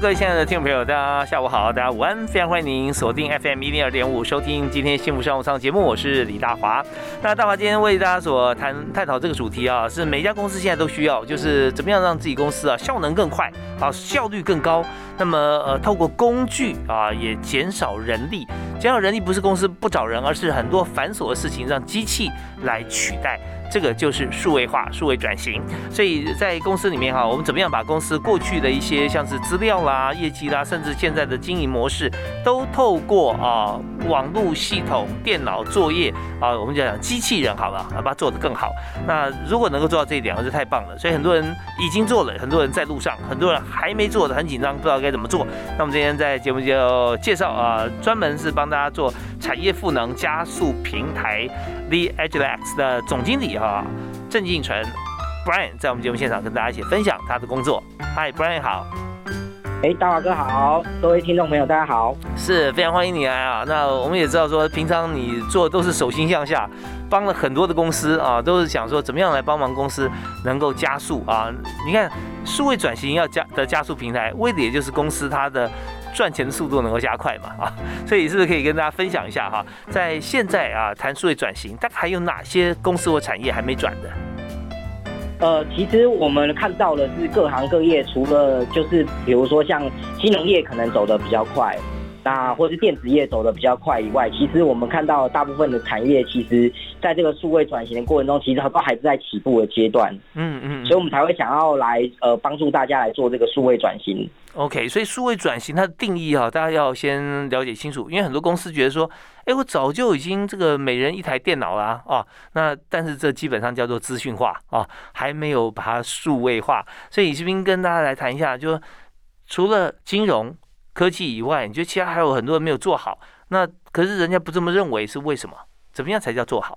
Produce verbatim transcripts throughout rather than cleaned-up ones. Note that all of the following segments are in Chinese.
各位亲爱的听众朋友，大家下午好，大家午安，非常欢迎您锁定 F M 一零二点五 收听今天幸福商务舱节目，我是李大华。那大华今天为大家所谈探讨这个主题啊，是每一家公司现在都需要，就是怎么样让自己公司啊效能更快啊，效率更高。那么呃，透过工具啊，也减少人力。减少人力不是公司不找人，而是很多繁琐的事情让机器来取代。这个就是数位化、数位转型。所以在公司里面哈，我们怎么样把公司过去的一些像是资料啦、业绩啦，甚至现在的经营模式，都透过啊网络系统、电脑作业啊，我们就讲机器人好了，把它做得更好。那如果能够做到这一点，那就太棒了。所以很多人已经做了，很多人在路上，很多人还没做的，很紧张，不知道该怎么做。那我们今天在节目就介绍啊，专门是帮大家做产业赋能加速平台 LeadAgileX 的总经理。啊，郑敬纯 Brian 在我们节目现场跟大家一起分享他的工作。嗨 Brian 好。哎，大华哥好，各位听众朋友大家好，是非常欢迎你来啊。那我们也知道说，平常你做都是手心向下，帮了很多的公司啊，都是想说怎么样来帮忙公司能够加速啊。你看数位转型要加的加速平台，为的也就是公司它的赚钱的速度能够加快嘛啊，所以是不是可以跟大家分享一下哈、啊，在现在啊谈数位转型，大概还有哪些公司或产业还没转的？呃，其实我们看到的是各行各业，除了就是比如说像金融业可能走得比较快，那或是电子业走得比较快以外，其实我们看到大部分的产业，其实在这个数位转型的过程中，其实都还是在起步的阶段。嗯嗯，所以我们才会想要来呃帮助大家来做这个数位转型。OK， 所以数位转型它的定义哈、啊，大家要先了解清楚，因为很多公司觉得说，哎，我早就已经这个每人一台电脑啦、啊，啊，那但是这基本上叫做资讯化啊，还没有把它数位化。所以是不是跟大家来谈一下，就除了金融科技以外，你觉得其他还有很多人没有做好？那可是人家不这么认为，是为什么？怎么样才叫做好？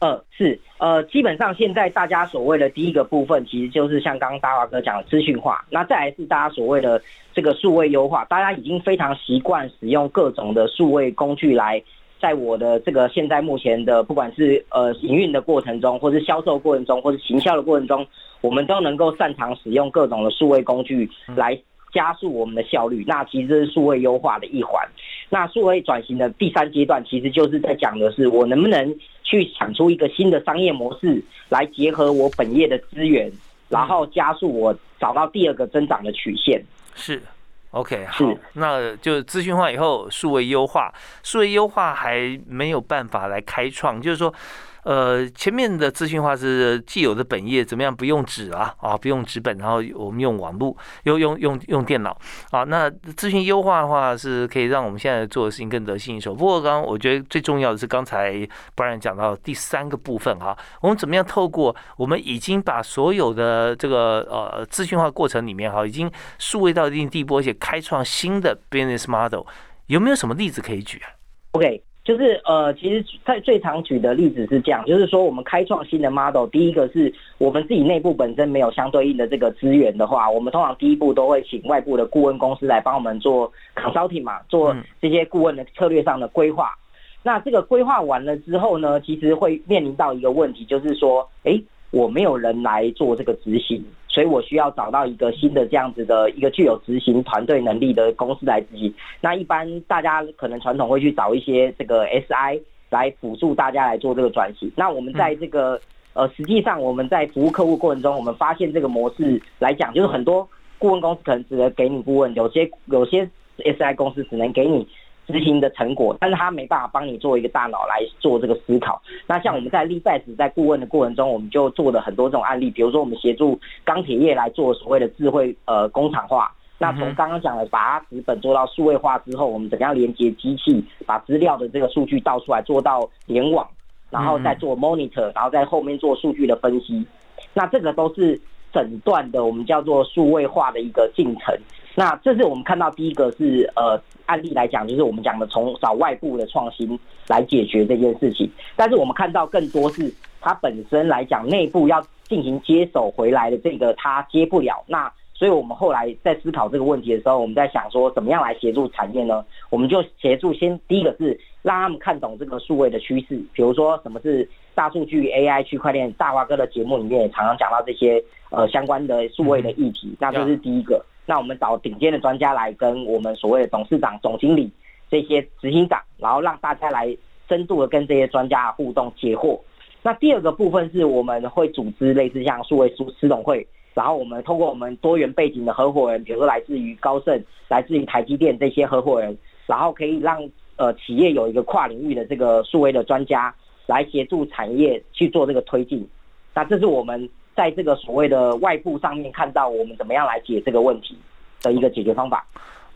呃，是呃，基本上现在大家所谓的第一个部分，其实就是像刚刚大华哥讲的资讯化，那再来是大家所谓的这个数位优化，大家已经非常习惯使用各种的数位工具来，在我的这个现在目前的不管是呃营运的过程中，或是销售过程中，或是行销的过程中，我们都能够擅长使用各种的数位工具来加速我们的效率，那其实这是数位优化的一环。那数位转型的第三阶段，其实就是在讲的是我能不能去想出一个新的商业模式，来结合我本业的资源，然后加速我找到第二个增长的曲线。是 ，OK， 好，那就资讯化以后，数位优化，数位优化还没有办法来开创，就是说。呃，前面的资讯化是既有的本业怎么样？不用纸啊，啊，不用纸本，然后我们用网络，用用用用电脑啊。那资讯优化的话，是可以让我们现在做的事情更得心应手。不过刚刚我觉得最重要的是刚才 Brian 讲到第三个部分啊，我们怎么样透过我们已经把所有的这个呃资讯化过程里面哈、啊，已经数位到一定地步，而且开创新的 business model， 有没有什么例子可以举啊 ？OK。就是呃，其实在最常举的例子是这样，就是说我们开创新的 model， 第一个是我们自己内部本身没有相对应的这个资源的话，我们通常第一步都会请外部的顾问公司来帮我们做 consulting 嘛，做这些顾问的策略上的规划。嗯、那这个规划完了之后呢，其实会面临到一个问题，就是说，哎，我没有人来做这个执行，所以我需要找到一个新的这样子的一个具有执行团队能力的公司来执行。那一般大家可能传统会去找一些这个 S I 来辅助大家来做这个转型。那我们在这个呃，实际上我们在服务客户过程中，我们发现这个模式来讲，就是很多顾问公司可能只能给你顾问，有些有些 S I 公司只能给你执行的成果，但是他没办法帮你做一个大脑来做这个思考。那像我们在LeadBest在顾问的过程中，我们就做了很多这种案例，比如说我们协助钢铁业来做所谓的智慧呃工厂化。那从刚刚讲的把它纸本做到数位化之后，我们怎样连接机器，把资料的这个数据倒出来，做到联网。然后再做 monitor， 然后在后面做数据的分析。那这个都是整段的，我们叫做数位化的一个进程。那这是我们看到第一个是呃案例来讲，就是我们讲的从找外部的创新来解决这件事情。但是我们看到更多是它本身来讲内部要进行接手回来的这个它接不了。那所以我们后来在思考这个问题的时候，我们在想说怎么样来协助产业呢？我们就协助先第一个是让他们看懂这个数位的趋势，比如说什么是大数据 A I 区块链，大华哥的节目里面也常常讲到这些呃相关的数位的议题，那这是第一个。那我们找顶尖的专家来跟我们所谓的董事长、总经理这些执行长，然后让大家来深度的跟这些专家互动解惑。那第二个部分是我们会组织类似像数位私董会，然后我们通过我们多元背景的合伙人，比如说来自于高盛、来自于台积电这些合伙人，然后可以让呃企业有一个跨领域的这个数位的专家来协助产业去做这个推进。那这是我们在这个所谓的外部上面看到我们怎么样来解这个问题的一个解决方法。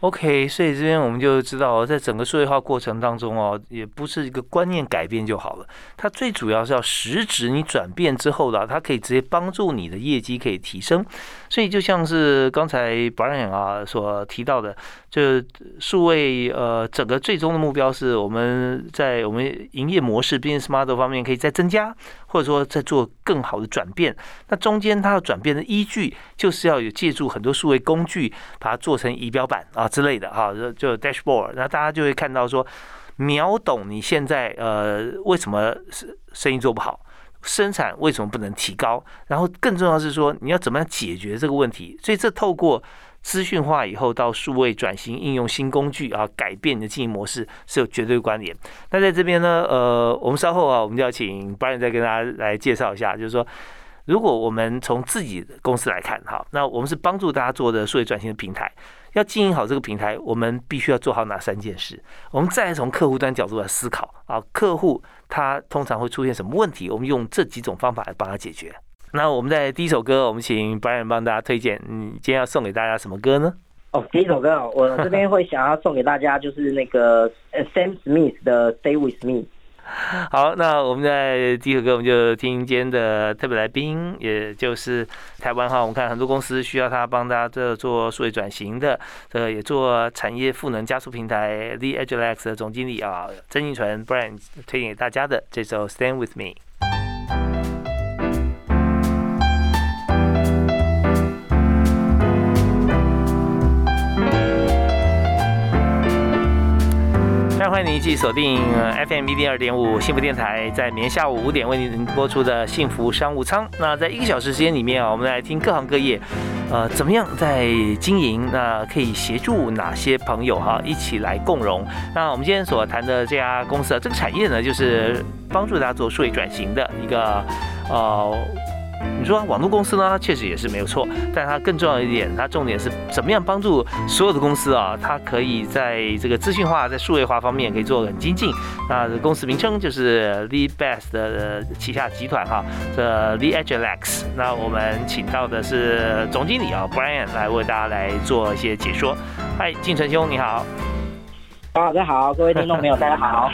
OK， 所以这边我们就知道，在整个数位化过程当中哦，也不是一个观念改变就好了，它最主要是要实质你转变之后啦，它可以直接帮助你的业绩可以提升。所以就像是刚才 Brian 啊所提到的，就数位呃整个最终的目标是我们在我们营业模式 business model 方面可以再增加，或者说再做更好的转变。那中间它要转变的依据，就是要有借助很多数位工具，把它做成仪表板啊之类的哈，就 dashboard， 那大家就会看到说，秒懂你现在呃为什么生意做不好，生产为什么不能提高，然后更重要是说你要怎么样解决这个问题。所以这透过资讯化以后到数位转型，应用新工具啊，改变你的经营模式是有绝对关联。那在这边呢，呃，我们稍后啊，我们就要请 Brian 再跟大家来介绍一下，就是说。如果我们从自己的公司来看，好，那我们是帮助大家做的数位转型的平台，要经营好这个平台，我们必须要做好哪三件事？我们再从客户端角度来思考啊，客户他通常会出现什么问题？我们用这几种方法来帮他解决。那我们在第一首歌，我们请 Brian 帮大家推荐，你今天要送给大家什么歌呢？哦，第一首歌我这边会想要送给大家就是那个 Sam Smith 的 Stay With Me。好，那我们在第一首歌我们就听今天的特别来宾，也就是台湾哈，我们看很多公司需要他帮大家做数位转型的，这个也做产业赋能加速平台 LeadAgileX 的总经理啊，曾敬纯 Brian 推荐给大家的这首 Stand With Me。 欢迎您继续锁定 F M 一零二点五 幸福电台，在每天下午五点为您播出的幸福商务舱。那在一个小时时间里面啊，我们来听各行各业，呃，怎么样在经营？那可以协助哪些朋友哈、啊，一起来共荣？那我们今天所谈的这家公司啊，这个产业呢，就是帮助大家做数位转型的一个呃。你说网络公司呢，确实也是没有错，但它更重要一点，它重点是怎么样帮助所有的公司啊，它可以在这个资讯化、在数位化方面可以做得很精进。那公司名称就是 LeadBest 的旗下集团哈，这 LeadAgileX。那我们请到的是总经理啊 Brian 来为大家来做一些解说。嗨，敬纯兄，你好。大家好，各位听众朋友，大家好。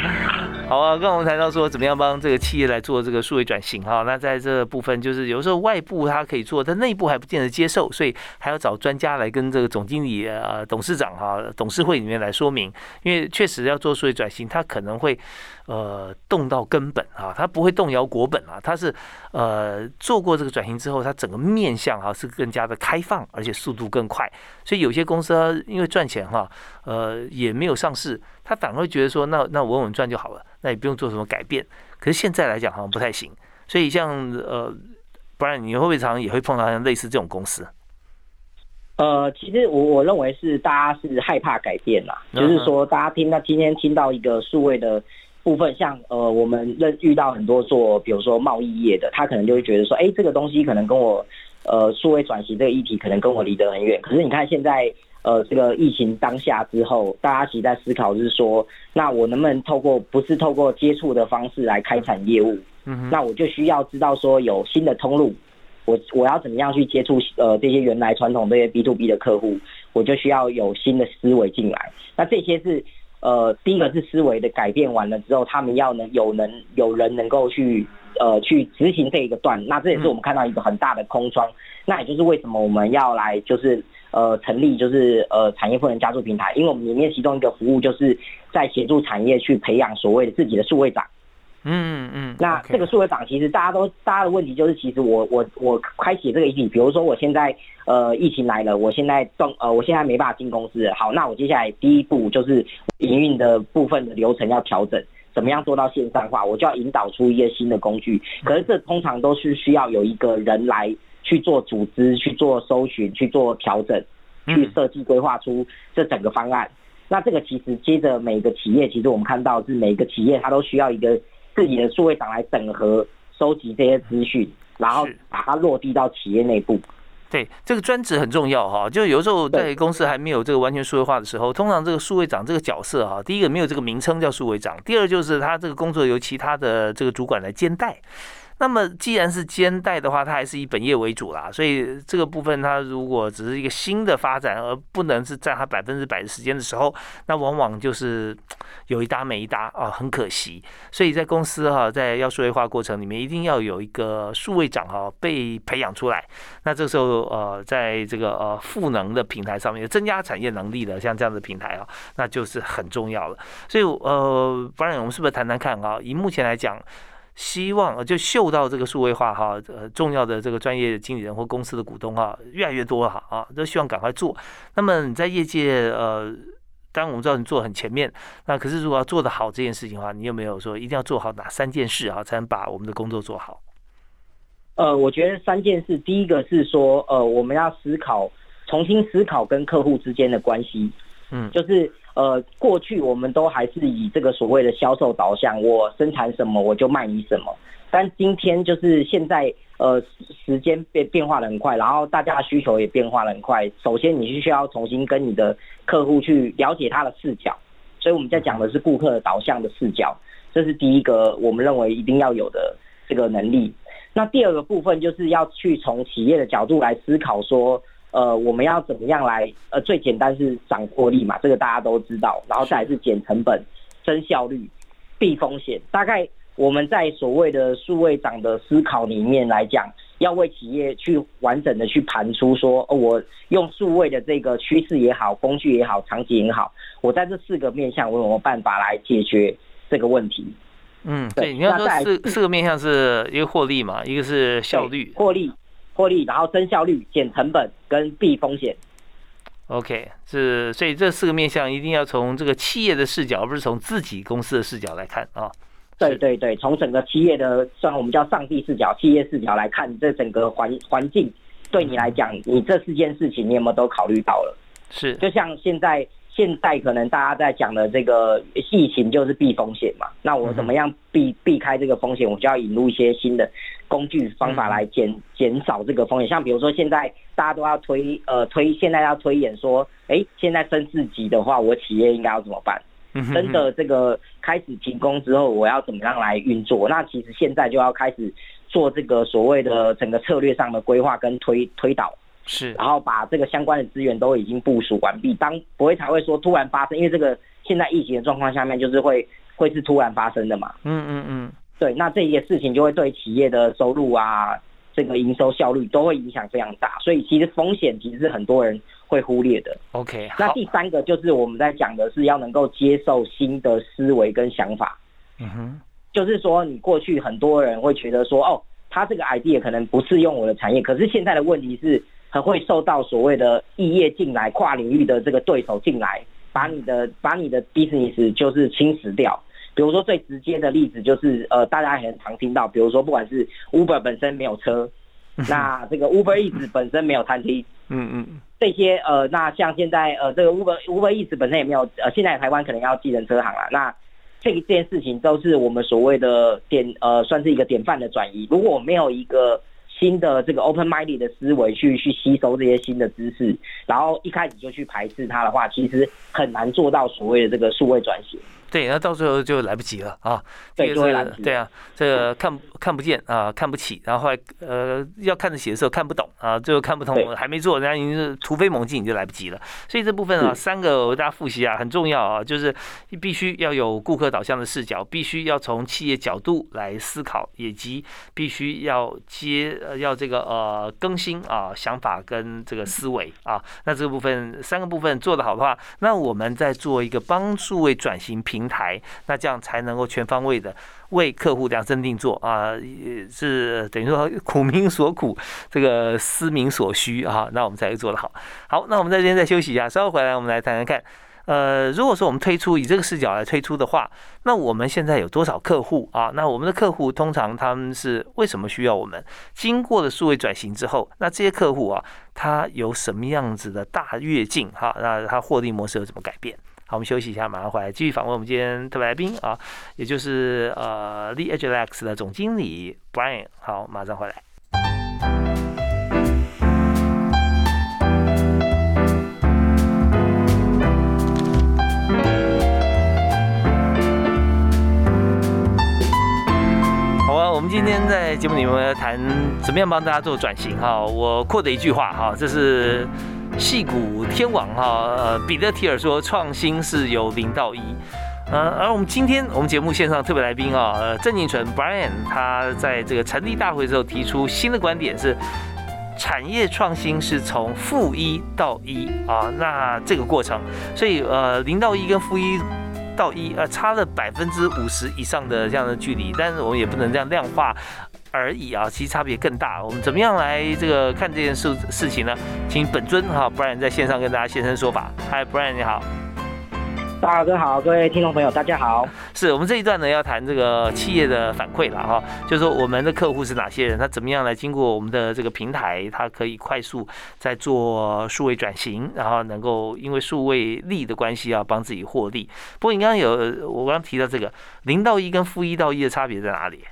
好啊，刚刚我们谈到说怎么样帮这个企业来做这个数位转型哈，那在这部分就是有时候外部它可以做，但内部还不见得接受，所以还要找专家来跟这个总经理、呃、董事长哈、董事会里面来说明，因为确实要做数位转型，它可能会呃动到根本啊，它不会动摇国本啊，它是呃做过这个转型之后，它整个面向哈、啊、是更加的开放，而且速度更快，所以有些公司、啊、因为赚钱哈、啊，呃也没有上市。他反而会觉得说，那那稳稳赚就好了，那也不用做什么改变。可是现在来讲好像不太行，所以像呃，不然你会不会常常也会碰到像类似这种公司？呃，其实我我认为是大家是害怕改变啦，嗯、就是说大家听到今天听到一个数位的部分，像呃我们遇到很多做比如说贸易业的，他可能就会觉得说，哎、欸，这个东西可能跟我呃数位转型这个议题可能跟我离得很远。可是你看现在。呃，这个疫情当下之后，大家其实在思考就是说，那我能不能透过不是透过接触的方式来开展业务？嗯，那我就需要知道说有新的通路，我我要怎么样去接触呃这些原来传统这些 B to B 的客户，我就需要有新的思维进来。那这些是呃，第一个是思维的改变完了之后，他们要能有能有人能够去呃去执行这一个段，那这也是我们看到一个很大的空窗。嗯、那也就是为什么我们要来就是呃成立就是呃产业赋能加速平台，因为我们里面其中一个服务就是在协助产业去培养所谓的自己的数位长。嗯嗯，那这个数位长其实大家都大家的问题就是，其实我我我开启这个议题，比如说我现在呃疫情来了，我现在动呃我现在没办法进公司了，好，那我接下来第一步就是营运的部分的流程要调整，怎么样做到线上化，我就要引导出一些新的工具，可是这通常都是需要有一个人来去做组织、去做搜寻、去做调整、去设计规划出这整个方案。那这个其实接着每个企业，其实我们看到是每个企业它都需要一个自己的数位长来整合、收集这些资讯，然后把它落地到企业内部。对，这个专职很重要哈，就有时候在公司还没有这个完全数位化的时候，通常这个数位长这个角色哈，第一个没有这个名称叫数位长，第二就是他这个工作由其他的这个主管来兼带。那么既然是兼带的话，它还是以本业为主啦，所以这个部分它如果只是一个新的发展，而不能是占它百分之百的时间的时候，那往往就是有一搭没一搭啊，很可惜。所以在公司哈、啊，在要数位化过程里面，一定要有一个数位长哈、啊、被培养出来。那这时候呃，在这个呃赋能的平台上面，增加产业能力的像这样的平台啊，那就是很重要了。所以呃，不然我们是不是谈谈看啊？以目前来讲。希望就嗅到这个数位化哈，呃，重要的这个专业经理人或公司的股东哈，越来越多了啊，都希望赶快做。那么你在业界呃，当然我们知道你做得很前面，那可是如果要做得好这件事情的话，你有没有说一定要做好哪三件事啊，才能把我们的工作做好？呃，我觉得三件事，第一个是说，呃，我们要思考，重新思考跟客户之间的关系，嗯，就是。呃，过去我们都还是以这个所谓的销售导向，我生产什么我就卖你什么。但今天就是现在，呃，时间变变化的很快，然后大家的需求也变化的很快。首先，你需要重新跟你的客户去了解他的视角，所以我们在讲的是顾客的导向的视角，这是第一个我们认为一定要有的这个能力。那第二个部分就是要去从企业的角度来思考说。呃，我们要怎么样来？呃，最简单是涨获利嘛，这个大家都知道。然后再来是减成本、增效率、避风险。大概我们在所谓的数位长的思考里面来讲，要为企业去完整的去盘出说，哦，我用数位的这个趋势也好、工具也好、场景也好，我在这四个面向，我有没有办法来解决这个问题？嗯，对，你要说四四个面向是一个获利嘛，一个是效率，获利。获利，然后增效率、减成本跟避风险。OK， 是，所以这四个面向一定要从这个企业的视角，而不是从自己公司的视角来看啊、哦。对对对，从整个企业的，算我们叫上帝视角、企业视角来看，这整个环环境对你来讲，你这四件事情你有没有都考虑到了？是，就像现在现在可能大家在讲的这个疫情就是避风险嘛，那我怎么样避避开这个风险？我就要引入一些新的工具方法来减减少这个风险。像比如说现在大家都要推呃推，现在要推演说，哎，现在升四级的话，我企业应该要怎么办？真的这个开始停工之后，我要怎么样来运作？那其实现在就要开始做这个所谓的整个策略上的规划跟推推导。是，然后把这个相关的资源都已经部署完毕，当不会才会说突然发生，因为这个现在疫情的状况下面就是会会是突然发生的嘛。嗯嗯嗯，对，那这些事情就会对企业的收入啊，这个营收效率都会影响非常大，所以其实风险其实是很多人会忽略的。OK， 那第三个就是我们在讲的是要能够接受新的思维跟想法。嗯哼，就是说你过去很多人会觉得说，哦，他这个 idea 可能不适用我的产业，可是现在的问题是。很会受到所谓的异业进来、跨领域的这个对手进来，把你的把你的 business 就是侵蚀掉。比如说最直接的例子就是，呃，大家很常听到，比如说不管是 Uber 本身没有车，那这个 Uber Eats 本身没有餐厅，嗯嗯，这些呃，那像现在呃，这个 Uber Uber Eats 本身也没有，呃，现在台湾可能要计程车行了，那这这件事情都是我们所谓的典呃，算是一个典范的转移。如果没有一个新的这个 open-minded 的思维去去吸收这些新的知识，然后一开始就去排斥它的话，其实很难做到所谓的这个数位转型。对，那到最后就来不及了啊，这个、对，就会来不及。对啊，这个看看不见啊，看不起，然后后来呃要看着写的时候看不懂啊，最后看不懂，还没做，人家已经突飞猛进，你就来不及了。所以这部分啊，三个大家复习啊，很重要啊，就是必须要有顾客导向的视角，必须要从企业角度来思考，以及必须要接要这个呃更新啊想法跟这个思维啊。那这个部分三个部分做得好的话，那我们再做一个帮助位转型平台，那这样才能够全方位的为客户量身定做啊，是等于说苦民所苦，这个思民所需啊，那我们才会做得好。好，那我们在这边再休息一下，稍后回来我们来谈谈看，呃，如果说我们推出以这个视角来推出的话，那我们现在有多少客户啊？那我们的客户通常他们是为什么需要我们？经过了数位转型之后，那这些客户啊，他有什么样子的大跃进哈？那他获利模式有怎么改变？好，我们休息一下，马上回来继续访问我们今天特别来宾啊，也就是呃 LeadAgileX 的总经理 Brian。好，马上回来。我们今天在节目里面谈怎么样帮大家做转型哈，我扩的一句话哈，这是矽谷天王哈，呃，彼得提尔说，创新是由零到一。呃，而我们今天我们节目线上特别来宾啊，呃，郑进纯 Brian 他在这个成立大会之后提出新的观点是，产业创新是从负一到一啊，那这个过程，所以呃，零到一跟负一。到一呃差了百分之五十以上的这样的距离，但是我们也不能这样量化而已啊，其实差别更大。我们怎么样来这个看这件事事情呢？请本尊哈 Brian 在线上跟大家现身说法。嗨 Brian 你好。大哥好，各位听众朋友大家好。是我们这一段呢要谈这个企业的反馈啦哈，就是说我们的客户是哪些人，他怎么样来经过我们的这个平台，他可以快速在做数位转型，然后能够因为数位力的关系啊帮自己获利。不过你刚刚有我刚刚提到这个零到一跟负一到一的差别在哪里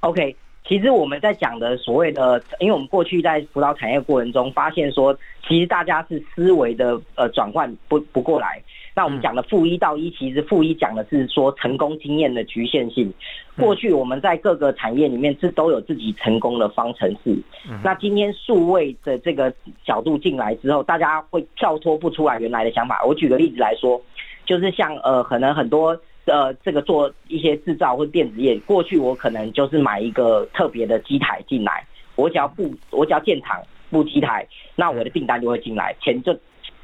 ？OK， 其实我们在讲的所谓的，因为我们过去在辅导产业过程中发现说，其实大家是思维的呃转换不不过来。那我们讲的负一到一，其实负一讲的是说成功经验的局限性。过去我们在各个产业里面是都有自己成功的方程式。那今天数位的这个角度进来之后，大家会跳脱不出来原来的想法。我举个例子来说，就是像呃，可能很多呃，这个做一些制造或电子业，过去我可能就是买一个特别的机台进来，我只要布，我只要建厂布机台，那我的订单就会进来，钱就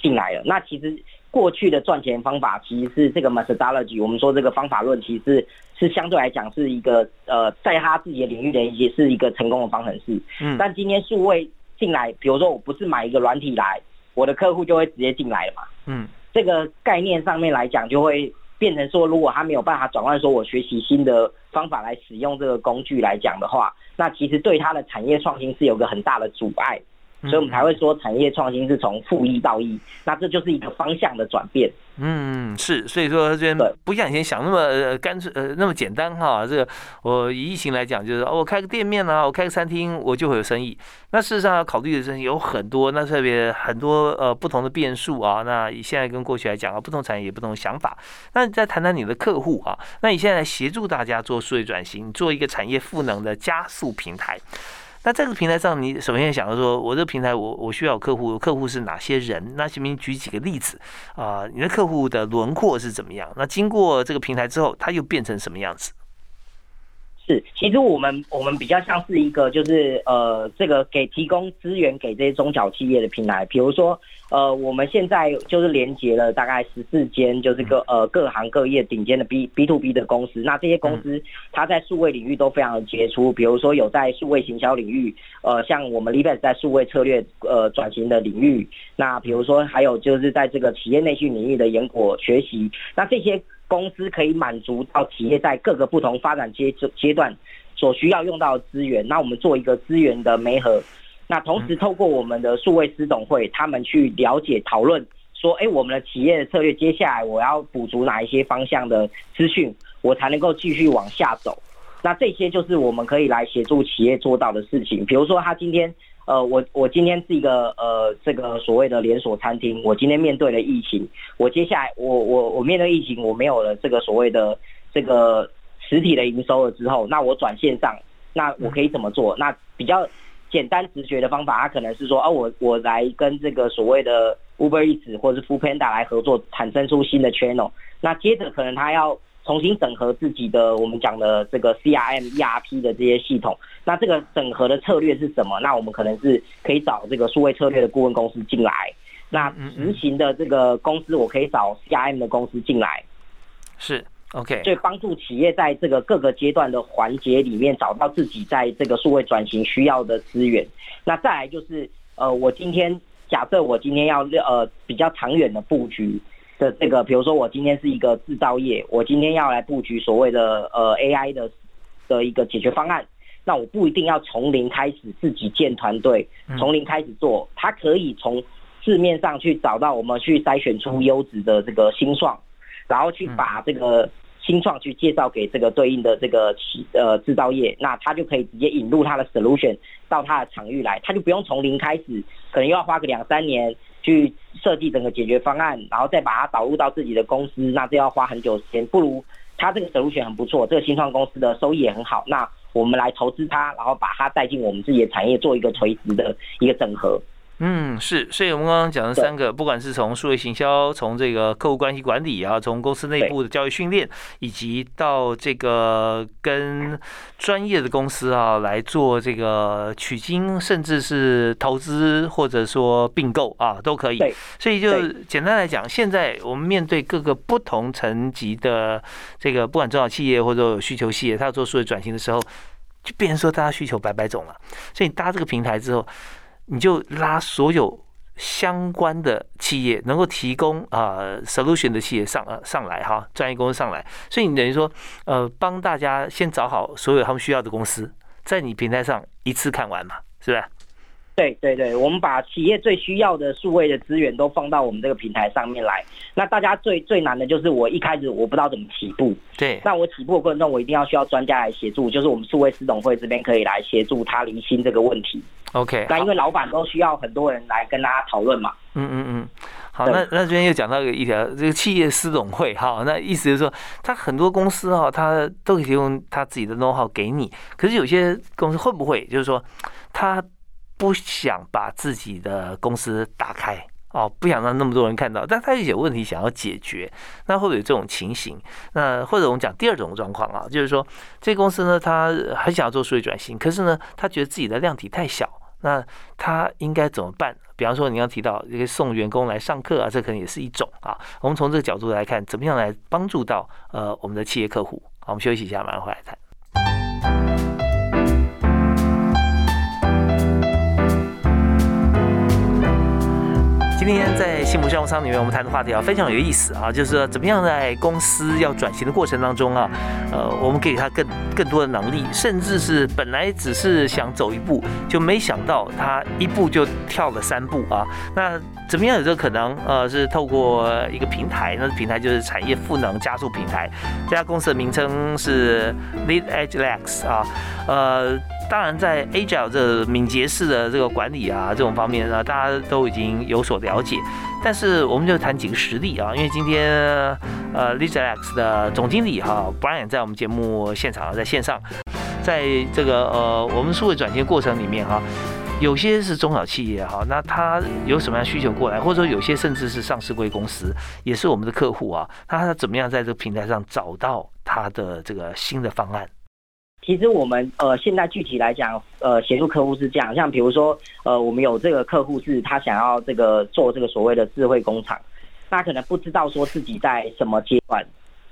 进来了。那其实。过去的赚钱方法其实是这个 methodology， 我们说这个方法论其实是相对来讲是一个呃，在他自己的领域的也是一个成功的方程式。嗯，但今天数位进来，比如说我不是买一个软体来，我的客户就会直接进来了嘛。嗯，这个概念上面来讲，就会变成说，如果他没有办法转换，说我学习新的方法来使用这个工具来讲的话，那其实对他的产业创新是有个很大的阻碍。所以我们才会说产业创新是从负一到一，那这就是一个方向的转变。嗯，是，所以说这边不像以前想那么干脆呃那么简单哈。这个我以疫情来讲，就是、哦、我开个店面啊，我开个餐厅，我就会有生意。那事实上要考虑的事情有很多，那特别很多呃不同的变数啊。那以现在跟过去来讲啊，不同产业不同想法。那再谈谈你的客户啊，那你现在来协助大家做数位转型，做一个产业赋能的加速平台。那这个平台上，你首先想到说，我这个平台我，我我需要客户，客户是哪些人？那请您举几个例子啊、呃？你的客户的轮廓是怎么样？那经过这个平台之后，它又变成什么样子？是，其实我们我们比较像是一个，就是呃，这个给提供资源给这些中小企业的平台，比如说呃，我们现在就是连接了大概十四间，就是各呃各行各业顶尖的 B B to B 的公司。那这些公司它在数位领域都非常的杰出，比如说有在数位行销领域，呃，像我们 LeadBest 在数位策略呃转型的领域。那比如说还有就是在这个企业内训领域的研果学习。那这些公司可以满足到企业在各个不同发展阶阶段所需要用到的资源，那我们做一个资源的媒合，那同时透过我们的数位私董会，他们去了解讨论说，哎，我们的企业的策略接下来我要补足哪一些方向的资讯，我才能够继续往下走。那这些就是我们可以来协助企业做到的事情。比如说他今天呃，我我今天是一个呃，这个所谓的连锁餐厅，我今天面对了疫情，我接下来我我我面对疫情，我没有了这个所谓的这个实体的营收了之后，那我转线上，那我可以怎么做？那比较简单直觉的方法，它可能是说，啊，我我来跟这个所谓的 Uber Eats 或是 Foodpanda 来合作，产生出新的 channel。那接着可能他要重新整合自己的我们讲的这个 C R M、E R P 的这些系统，那这个整合的策略是什么？那我们可能是可以找这个数位策略的顾问公司进来，那执行的这个公司我可以找 C R M 的公司进来，是 OK。所以帮助企业在这个各个阶段的环节里面找到自己在这个数位转型需要的资源。那再来就是呃，我今天假设我今天要呃比较长远的布局。的这个，比如说我今天是一个制造业，我今天要来布局所谓的呃 A I 的的一个解决方案，那我不一定要从零开始自己建团队，从零开始做，它可以从市面上去找到我们去筛选出优质的这个新创，然后去把这个新创去介绍给这个对应的这个呃制造业，那它就可以直接引入它的 solution 到它的场域来，它就不用从零开始，可能又要花个两三年。去设计整个解决方案，然后再把它导入到自己的公司，那这要花很久时间。不如它这个solution很不错，这个新创公司的收益也很好，那我们来投资它，然后把它带进我们自己的产业，做一个垂直的一个整合。嗯，是，所以我们刚刚讲的三个，不管是从数位行销，从这个客户关系管理啊，从公司内部的教育训练，以及到这个跟专业的公司啊来做这个取经，甚至是投资或者说并购啊，都可以。所以就简单来讲，现在我们面对各个不同层级的这个不管中小企业或者有需求企业，它做数位转型的时候，就变成说大家需求百百种了。所以你搭这个平台之后。你就拉所有相关的企业能够提供啊、呃、solution 的企业上、呃、上来哈，专业公司上来，所以你等于说呃帮大家先找好所有他们需要的公司，在你平台上一次看完嘛，是不是？对对对，我们把企业最需要的数位的资源都放到我们这个平台上面来。那大家最最难的就是我一开始我不知道怎么起步，对，那我起步的过程中我一定要需要专家来协助，就是我们数位司董会这边可以来协助他厘清这个问题。OK， 那因为老板都需要很多人来跟大家讨论嘛。嗯嗯嗯，好，那那这边又讲到一条，这个企业司董会哈，那意思就是说，他很多公司哈，他都可以提供他自己的 know how 给你，可是有些公司会不会就是说他不想把自己的公司打开哦，不想让那么多人看到，但他有些问题想要解决，那会不会有这种情形？那或者我们讲第二种状况啊，就是说这个公司呢，他很想要做数位转型，可是呢，他觉得自己的量体太小，那他应该怎么办？比方说你要提到一个送员工来上课啊，这可能也是一种啊。我们从这个角度来看，怎么样来帮助到呃我们的企业客户？好，我们休息一下，马上回来谈。今天在幸福商务舱里面，我们谈的话题啊非常有意思啊，就是怎么样在公司要转型的过程当中啊，呃，我们给他更更多的能力，甚至是本来只是想走一步，就没想到他一步就跳了三步啊。那怎么样有这个可能？呃，是透过一个平台，那平台就是产业赋能加速平台，这家公司的名称是 LeadAgileX 啊，呃。当然，在 Agile 这敏捷式的这个管理啊，这种方面啊，大家都已经有所了解。但是我们就谈几个实例啊，因为今天呃 LeadAgileX 的总经理哈、啊、Brian 在我们节目现场、啊，在线上，在这个呃我们数位转型过程里面哈、啊，有些是中小企业哈、啊，那他有什么样需求过来，或者说有些甚至是上市贵公司，也是我们的客户啊，那他怎么样在这个平台上找到他的这个新的方案？其实我们呃现在具体来讲，呃协助客户是这样，像比如说呃我们有这个客户是他想要这个做这个所谓的智慧工厂，他可能不知道说自己在什么阶段，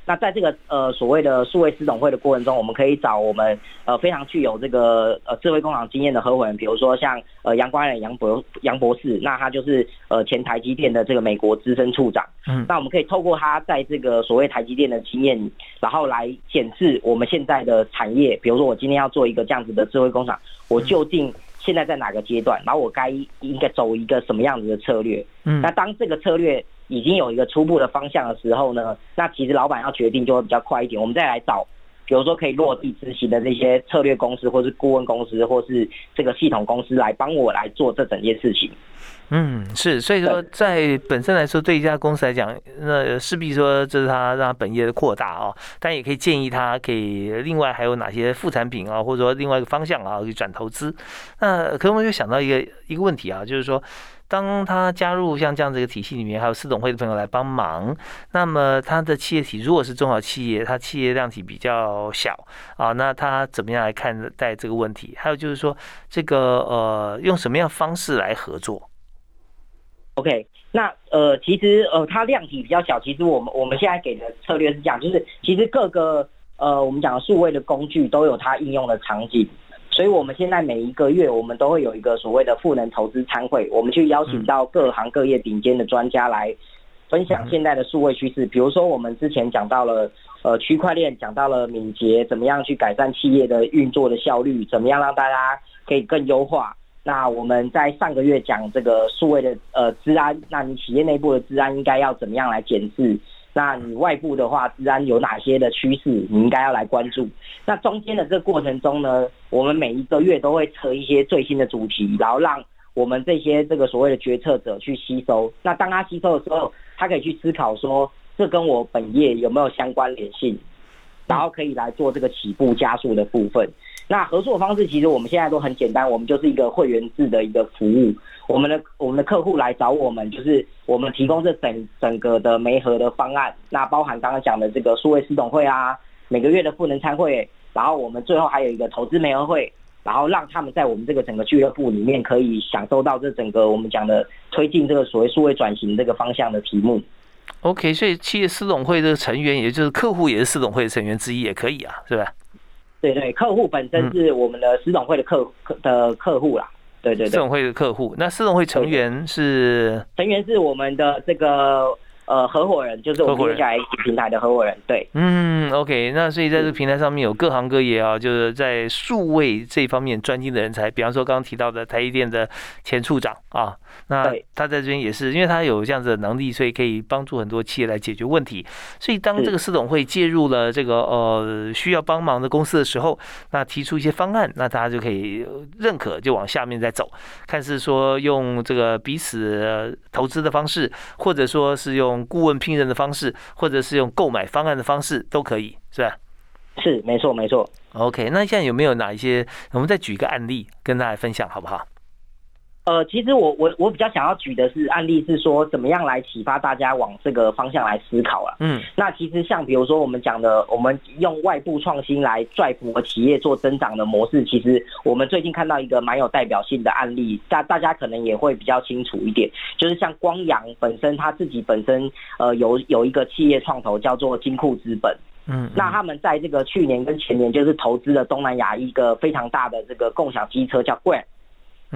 那在这个呃所谓的数位司董会的过程中，我们可以找我们呃非常具有这个呃智慧工厂经验的合伙人，比如说像呃杨光仁杨博杨博士，那他就是呃前台积电的这个美国资深处长，嗯，那我们可以透过他在这个所谓台积电的经验，然后来检视我们现在的产业，比如说我今天要做一个这样子的智慧工厂，我究竟现在在哪个阶段，然后我该应该走一个什么样子的策略，嗯，那当这个策略已经有一个初步的方向的时候呢，那其实老板要决定就会比较快一点，我们再来找比如说可以落地执行的这些策略公司或是顾问公司或是这个系统公司来帮我来做这整件事情。嗯，是，所以说在本身来说，对一家公司来讲，那势必说这是他让他本业的扩大啊、哦，但也可以建议他可以另外还有哪些副产品啊，或者说另外一个方向啊去转投资。那可能我就想到一个一个问题啊，就是说，当他加入像这样子一个体系里面，还有四董会的朋友来帮忙，那么他的企业体如果是中小企业，他企业量体比较小啊，那他怎么样来看待这个问题？还有就是说，这个呃，用什么样的方式来合作？OK， 那呃，其实呃，它量体比较小。其实我们我们现在给的策略是这样，就是其实各个呃，我们讲的数位的工具都有它应用的场景，所以我们现在每一个月我们都会有一个所谓的赋能投资参会，我们去邀请到各行各业顶尖的专家来分享现在的数位趋势。比如说我们之前讲到了呃区块链，讲到了敏捷，怎么样去改善企业的运作的效率，怎么样让大家可以更优化。那我们在上个月讲这个数位的呃治安，那你企业内部的治安应该要怎么样来检视？那你外部的话，治安有哪些的趋势，你应该要来关注。那中间的这个过程中呢，我们每一个月都会测一些最新的主题，然后让我们这些这个所谓的决策者去吸收。那当他吸收的时候，他可以去思考说，这跟我本业有没有相关联性，然后可以来做这个起步加速的部分。那合作方式其实我们现在都很简单，我们就是一个会员制的一个服务。我们的我们的客户来找我们，就是我们提供这整整个的媒合的方案，那包含刚刚讲的这个数位私董会啊，每个月的赋能参会，然后我们最后还有一个投资媒合会，然后让他们在我们这个整个俱乐部里面可以享受到这整个我们讲的推进这个所谓数位转型这个方向的题目。OK， 所以企业私董会的成员，也就是客户也是私董会的成员之一，也可以啊，是吧？对对，客户本身是我们的私董会的客、嗯、的客户啦，对对对，私董会的客户。那私董会成员是成员是我们的这个呃合伙人，就是我们接下来一起平台的合伙人。对，嗯 ，OK， 那所以在这个平台上面有各行各业啊，就是在数位这方面专精的人才，比方说刚刚提到的台积电的前处长啊，那他在这边也是，因为他有这样子的能力，所以可以帮助很多企业来解决问题。所以当这个私董会介入了这个呃需要帮忙的公司的时候，那提出一些方案，那大家就可以认可，就往下面再走，看是说用这个彼此投资的方式，或者说是用顾问聘任的方式，或者是用购买方案的方式都可以，是吧？是，没错没错。 OK， 那现在有没有哪一些，我们再举一个案例跟大家分享好不好？呃，其实我我我比较想要举的是案例是说怎么样来启发大家往这个方向来思考啊。嗯，那其实像比如说我们讲的，我们用外部创新来drive我企业做增长的模式，其实我们最近看到一个蛮有代表性的案例，大大家可能也会比较清楚一点，就是像光阳本身他自己本身呃有有一个企业创投叫做金库资本。嗯，那他们在这个去年跟前年就是投资了东南亚一个非常大的这个共享机车叫 Green。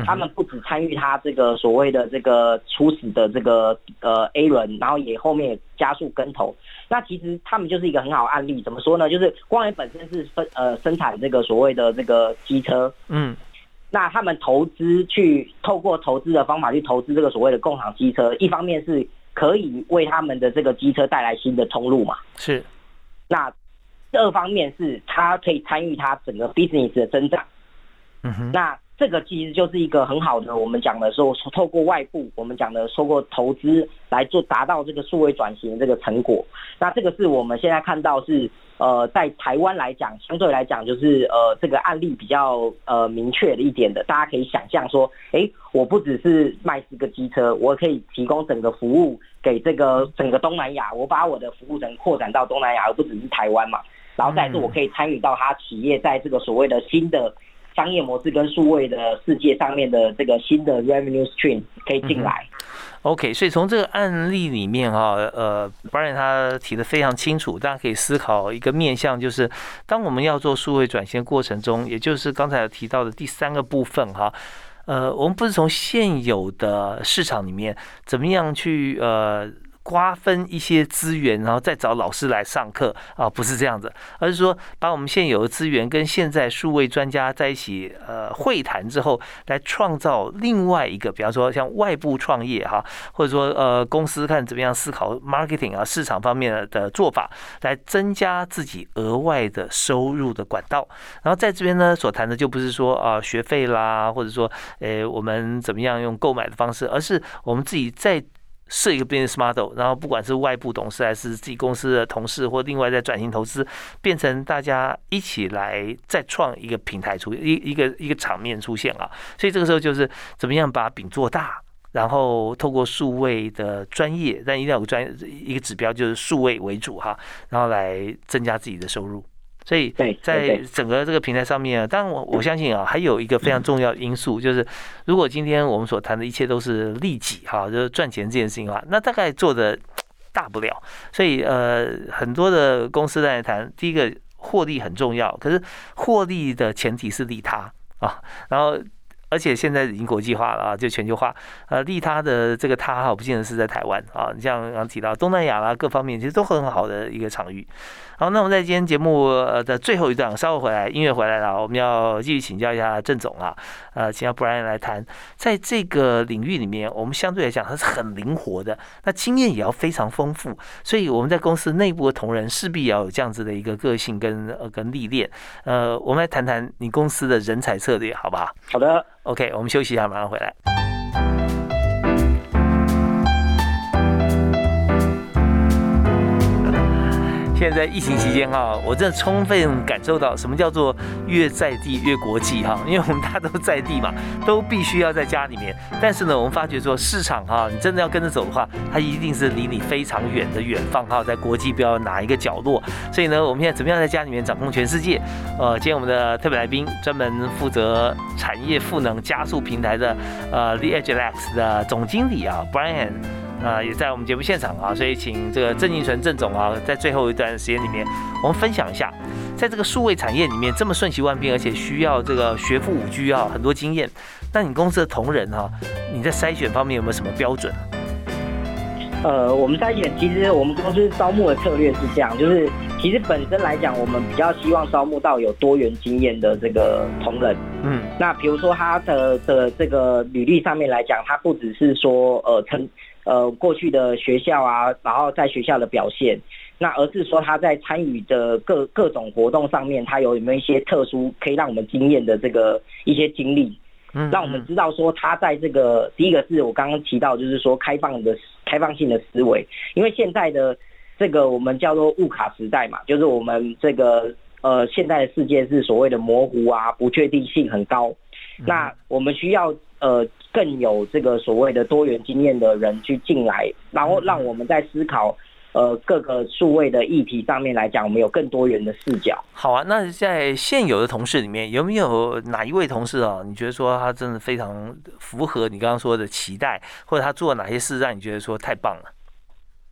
他们不只参与他这个所谓的这个初始的这个呃 A 轮，然后也后面也加速跟投。那其实他们就是一个很好的案例，怎么说呢？就是光源本身是分呃生产这个所谓的这个机车，嗯，那他们投资去透过投资的方法去投资这个所谓的共享机车，一方面是可以为他们的这个机车带来新的通路嘛，是。那第二方面是他可以参与他整个 business 的增长，嗯哼，那。这个其实就是一个很好的，我们讲的说，透过外部，我们讲的透过投资来做达到这个数位转型的这个成果。那这个是我们现在看到是呃，在台湾来讲，相对来讲就是呃这个案例比较呃明确的一点的，大家可以想象说，哎，我不只是卖这个机车，我可以提供整个服务给这个整个东南亚，我把我的服务能扩展到东南亚，而不只是台湾嘛。然后再是我可以参与到他企业在这个所谓的新的商业模式跟数位的世界上面的这个新的 revenue stream 可以进来。嗯、OK， 所以从这个案例里面啊，呃 Brian 他提得非常清楚，大家可以思考一个面向，就是当我们要做数位转型的过程中，也就是刚才有提到的第三个部分哈、啊。呃，我们不是从现有的市场里面怎么样去呃瓜分一些资源，然后再找老师来上课啊，不是这样子，而是说把我们现有的资源跟现在数位专家在一起呃会谈之后，来创造另外一个，比方说像外部创业哈、啊，或者说呃公司看怎么样思考 marketing 啊市场方面的做法，来增加自己额外的收入的管道。然后在这边呢，所谈的就不是说啊学费啦，或者说诶我们怎么样用购买的方式，而是我们自己在设一个 business model， 然后不管是外部董事还是自己公司的同事，或另外再转型投资，变成大家一起来再创一个平台出一一个一个场面出现啊。所以这个时候就是怎么样把饼做大，然后透过数位的专业，但一定要有专一个指标就是数位为主哈，然后来增加自己的收入。所以在整个这个平台上面，当然我我相信啊，还有一个非常重要的因素，就是如果今天我们所谈的一切都是利己哈，就是赚钱这件事情的话，那大概做的大不了。所以呃，很多的公司在谈，第一个获利很重要，可是获利的前提是利他啊，然后。而且现在已经国际化了啊，就全球化。呃，利他的这个他哈，不见得是在台湾啊。你像刚刚提到东南亚啦，各方面其实都很好的一个场域。好，那我们在今天节目的最后一段，稍后回来，音乐回来了，我们要继续请教一下郑总啊，呃，请教 Brian 来谈，在这个领域里面，我们相对来讲它是很灵活的，那经验也要非常丰富，所以我们在公司内部的同仁势必要有这样子的一个个性跟呃跟历练。呃，我们来谈谈你公司的人才策略，好不好？好的。OK， 我们休息一下，马上回来。现在疫情期间哈，我真的充分感受到什么叫做越在地越国际哈，因为我们大家都在地嘛，都必须要在家里面。但是呢，我们发觉说市场哈，你真的要跟着走的话，它一定是离你非常远的远方哈，在国际不要哪一个角落。所以呢，我们现在怎么样在家里面掌控全世界？呃，今天我们的特别来宾专门负责产业赋能加速平台的呃 LeadAgileX 的总经理啊 ，Brian。啊、呃，也在我们节目现场啊，所以请这个郑敬纯郑总啊，在最后一段时间里面，我们分享一下，在这个数位产业里面这么瞬息万变，而且需要这个学富五车啊，很多经验。那你公司的同仁啊，你在筛选方面有没有什么标准？呃，我们筛选其实我们公司招募的策略是这样，就是其实本身来讲，我们比较希望招募到有多元经验的这个同仁。嗯，那比如说他的的这个履历上面来讲，他不只是说呃成。呃，过去的学校啊，然后在学校的表现，那而是说他在参与的各各种活动上面，他有有没有一些特殊可以让我们惊艳的这个一些经历，嗯，让我们知道说他在这个第一个是我刚刚提到，就是说开放的开放性的思维，因为现在的这个我们叫做物卡时代嘛，就是我们这个呃现在的世界是所谓的模糊啊，不确定性很高，那我们需要呃。更有这个所谓的多元经验的人去进来，然后让我们在思考呃各个数位的议题上面来讲，我们有更多元的视角。好啊，那在现有的同事里面，有没有哪一位同事啊？你觉得说他真的非常符合你刚刚说的期待，或者他做哪些事让你觉得说太棒了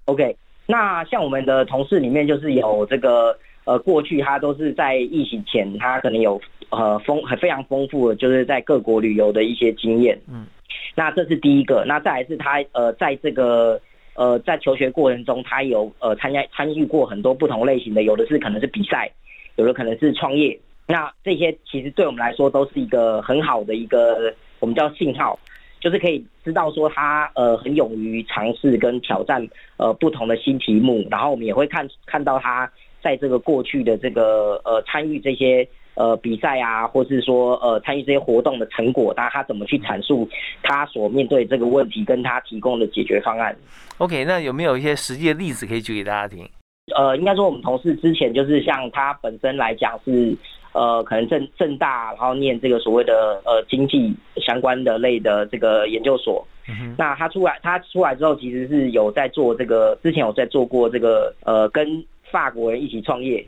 ？OK， 那像我们的同事里面就是有这个呃过去他都是在疫情前，他可能有。呃，丰非常丰富的，就是在各国旅游的一些经验。嗯，那这是第一个。那再来是他呃，在这个呃，在求学过程中，他有呃参加参与过很多不同类型的，有的是可能是比赛，有的可能是创业。那这些其实对我们来说都是一个很好的一个我们叫信号，就是可以知道说他呃很勇于尝试跟挑战呃不同的新题目。然后我们也会看看到他在这个过去的这个呃参与这些。呃，比赛啊，或是说呃参与这些活动的成果，那他怎么去阐述他所面对这个问题，跟他提供的解决方案 ？OK， 那有没有一些实际的例子可以举给大家听？呃，应该说我们同事之前就是像他本身来讲是呃可能政政大，然后念这个所谓的呃经济相关的类的这个研究所。嗯、那他出来，他出来之后其实是有在做这个，之前有在做过这个呃跟法国人一起创业。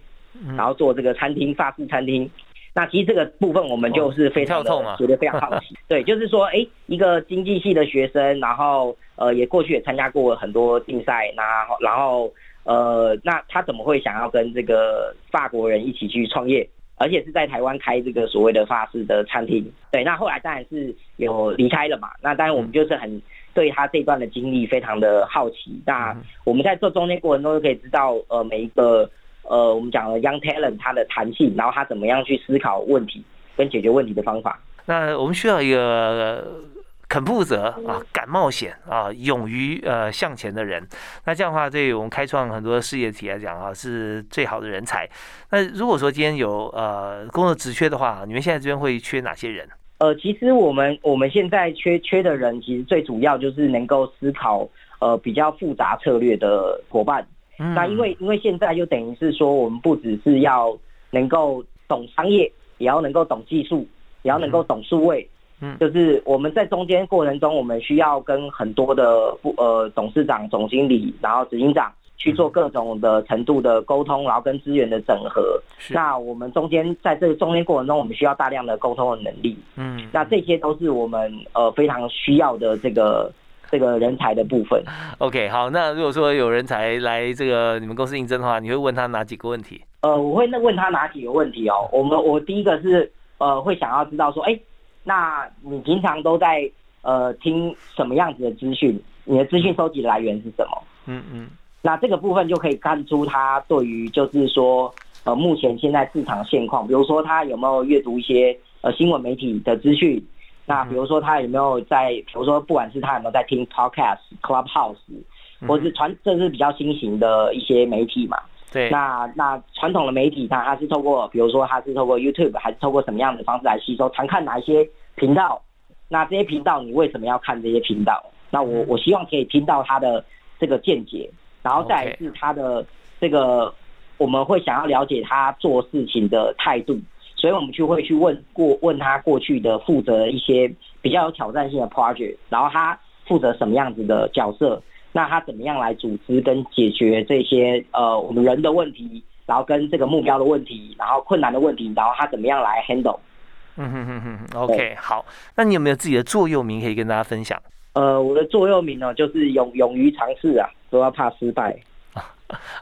然后做这个餐厅，法式餐厅。那其实这个部分我们就是非常的、哦、觉得非常好奇。对，就是说，哎，一个经济系的学生，然后呃也过去也参加过很多竞赛，那然后呃那他怎么会想要跟这个法国人一起去创业？而且是在台湾开这个所谓的法式的餐厅。对，那后来当然是有离开了嘛，那当然我们就是很对他这段的经历非常的好奇。那我们在做中间过程中就可以知道，呃，每一个呃我们讲的 young talent 他的弹性，然后他怎么样去思考问题跟解决问题的方法。那我们需要一个肯负责啊，敢冒险啊，勇于呃向前的人。那这样的话，对我们开创很多事业体来讲啊，是最好的人才。那如果说今天有呃工作职缺的话，你们现在这边会缺哪些人？呃，其实我们我们现在缺缺的人，其实最主要就是能够思考呃比较复杂策略的伙伴。嗯、那因为因为现在就等于是说，我们不只是要能够懂商业，也要能够懂技术，也要能够懂数位。嗯就是我们在中间过程中，我们需要跟很多的呃董事长、总经理，然后执行长去做各种的程度的沟通，然后跟资源的整合。那我们中间在这个中间过程中，我们需要大量的沟通的能力。嗯，那这些都是我们呃非常需要的这个。这个人才的部分。 OK， 好，那如果说有人才来这个你们公司应征的话，你会问他哪几个问题？呃，我会问他哪几个问题哦。我们我第一个是呃会想要知道说，哎，那你平常都在呃听什么样子的资讯？你的资讯收集来源是什么？嗯嗯。那这个部分就可以看出他对于就是说呃目前现在市场现况，比如说他有没有阅读一些呃新闻媒体的资讯。那比如说他有没有在，比如说不管是他有没有在听 Podcast、Clubhouse， 或是传，这是比较新型的一些媒体嘛。对。那那传统的媒体，它它是透过，比如说它是透过 YouTube， 还是透过什么样的方式来吸收？常看哪一些频道？那这些频道你为什么要看这些频道？那我我希望可以听到他的这个见解，然后再来是他的这个，我们会想要了解他做事情的态度。所以我们就会去问过问他过去的负责一些比较有挑战性的 project， 然后他负责什么样子的角色，那他怎么样来组织跟解决这些呃我们人的问题，然后跟这个目标的问题，然后困难的问题，然后他怎么样来 handle。 嗯哼哼哼 OK， 好，那你有没有自己的座右铭可以跟大家分享？呃我的座右铭呢，就是勇勇于尝试啊，不要怕失败。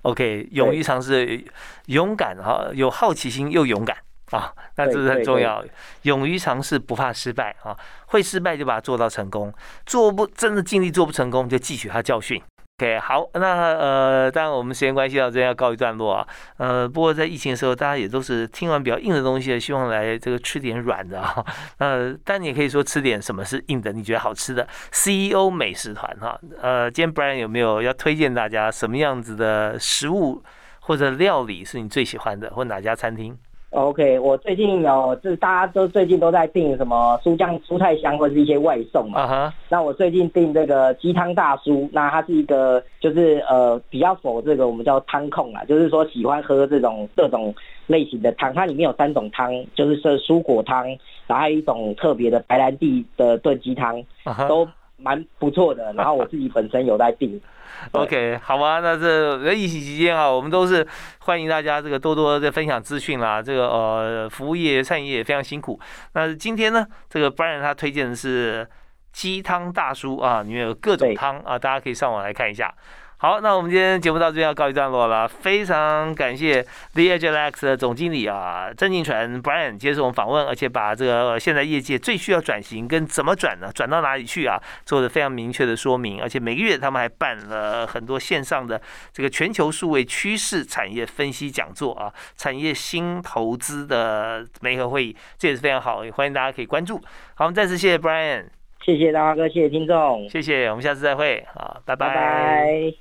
OK， 勇于尝试，勇敢，有好奇心又勇敢啊，那这是很重要。勇于尝试，不怕失败啊！会失败就把它做到成功，做不真的尽力做不成功，就汲取它教训。OK， 好，那呃，当然我们时间关系到这边要告一段落啊。呃，不过在疫情的时候，大家也都是听完比较硬的东西，希望来这个吃点软的啊。呃，但你也可以说吃点什么是硬的，你觉得好吃的 C E O 美食团哈、啊。呃，今天 Brian 有没有要推荐大家什么样子的食物或者料理是你最喜欢的，或哪家餐厅？OK， 我最近有，就是大家都最近都在订什么蔬酱、蔬菜香或是一些外送嘛。Uh huh. 那我最近订这个鸡汤大叔，那他是一个就是呃比较否这个我们叫汤控啊，就是说喜欢喝这种各种类型的汤。它里面有三种汤，就是是蔬果汤，然后还有一种特别的白兰地的炖鸡汤， uh huh. 都蛮不错的。然后我自己本身有在订。OK， 好啊，那这疫情期间啊，我们都是欢迎大家这个多多的分享资讯啦。这个呃，服务业、餐饮业也非常辛苦。那今天呢，这个 Brian 他推荐的是鸡汤大叔啊，里面有各种汤啊，大家可以上网来看一下。好，那我们今天节目到这边要告一段落了，非常感谢 LeadAgileX 的总经理啊郑敬纯 Brian 接受我们访问，而且把这个现在业界最需要转型跟怎么转呢，转到哪里去啊，做了非常明确的说明，而且每个月他们还办了很多线上的这个全球数位趋势产业分析讲座啊，产业新投资的媒合会议，这也是非常好，也欢迎大家可以关注。好，我们再次谢谢 Brian， 谢谢大华哥，谢谢听众，谢谢，我们下次再会，好，拜拜。拜拜。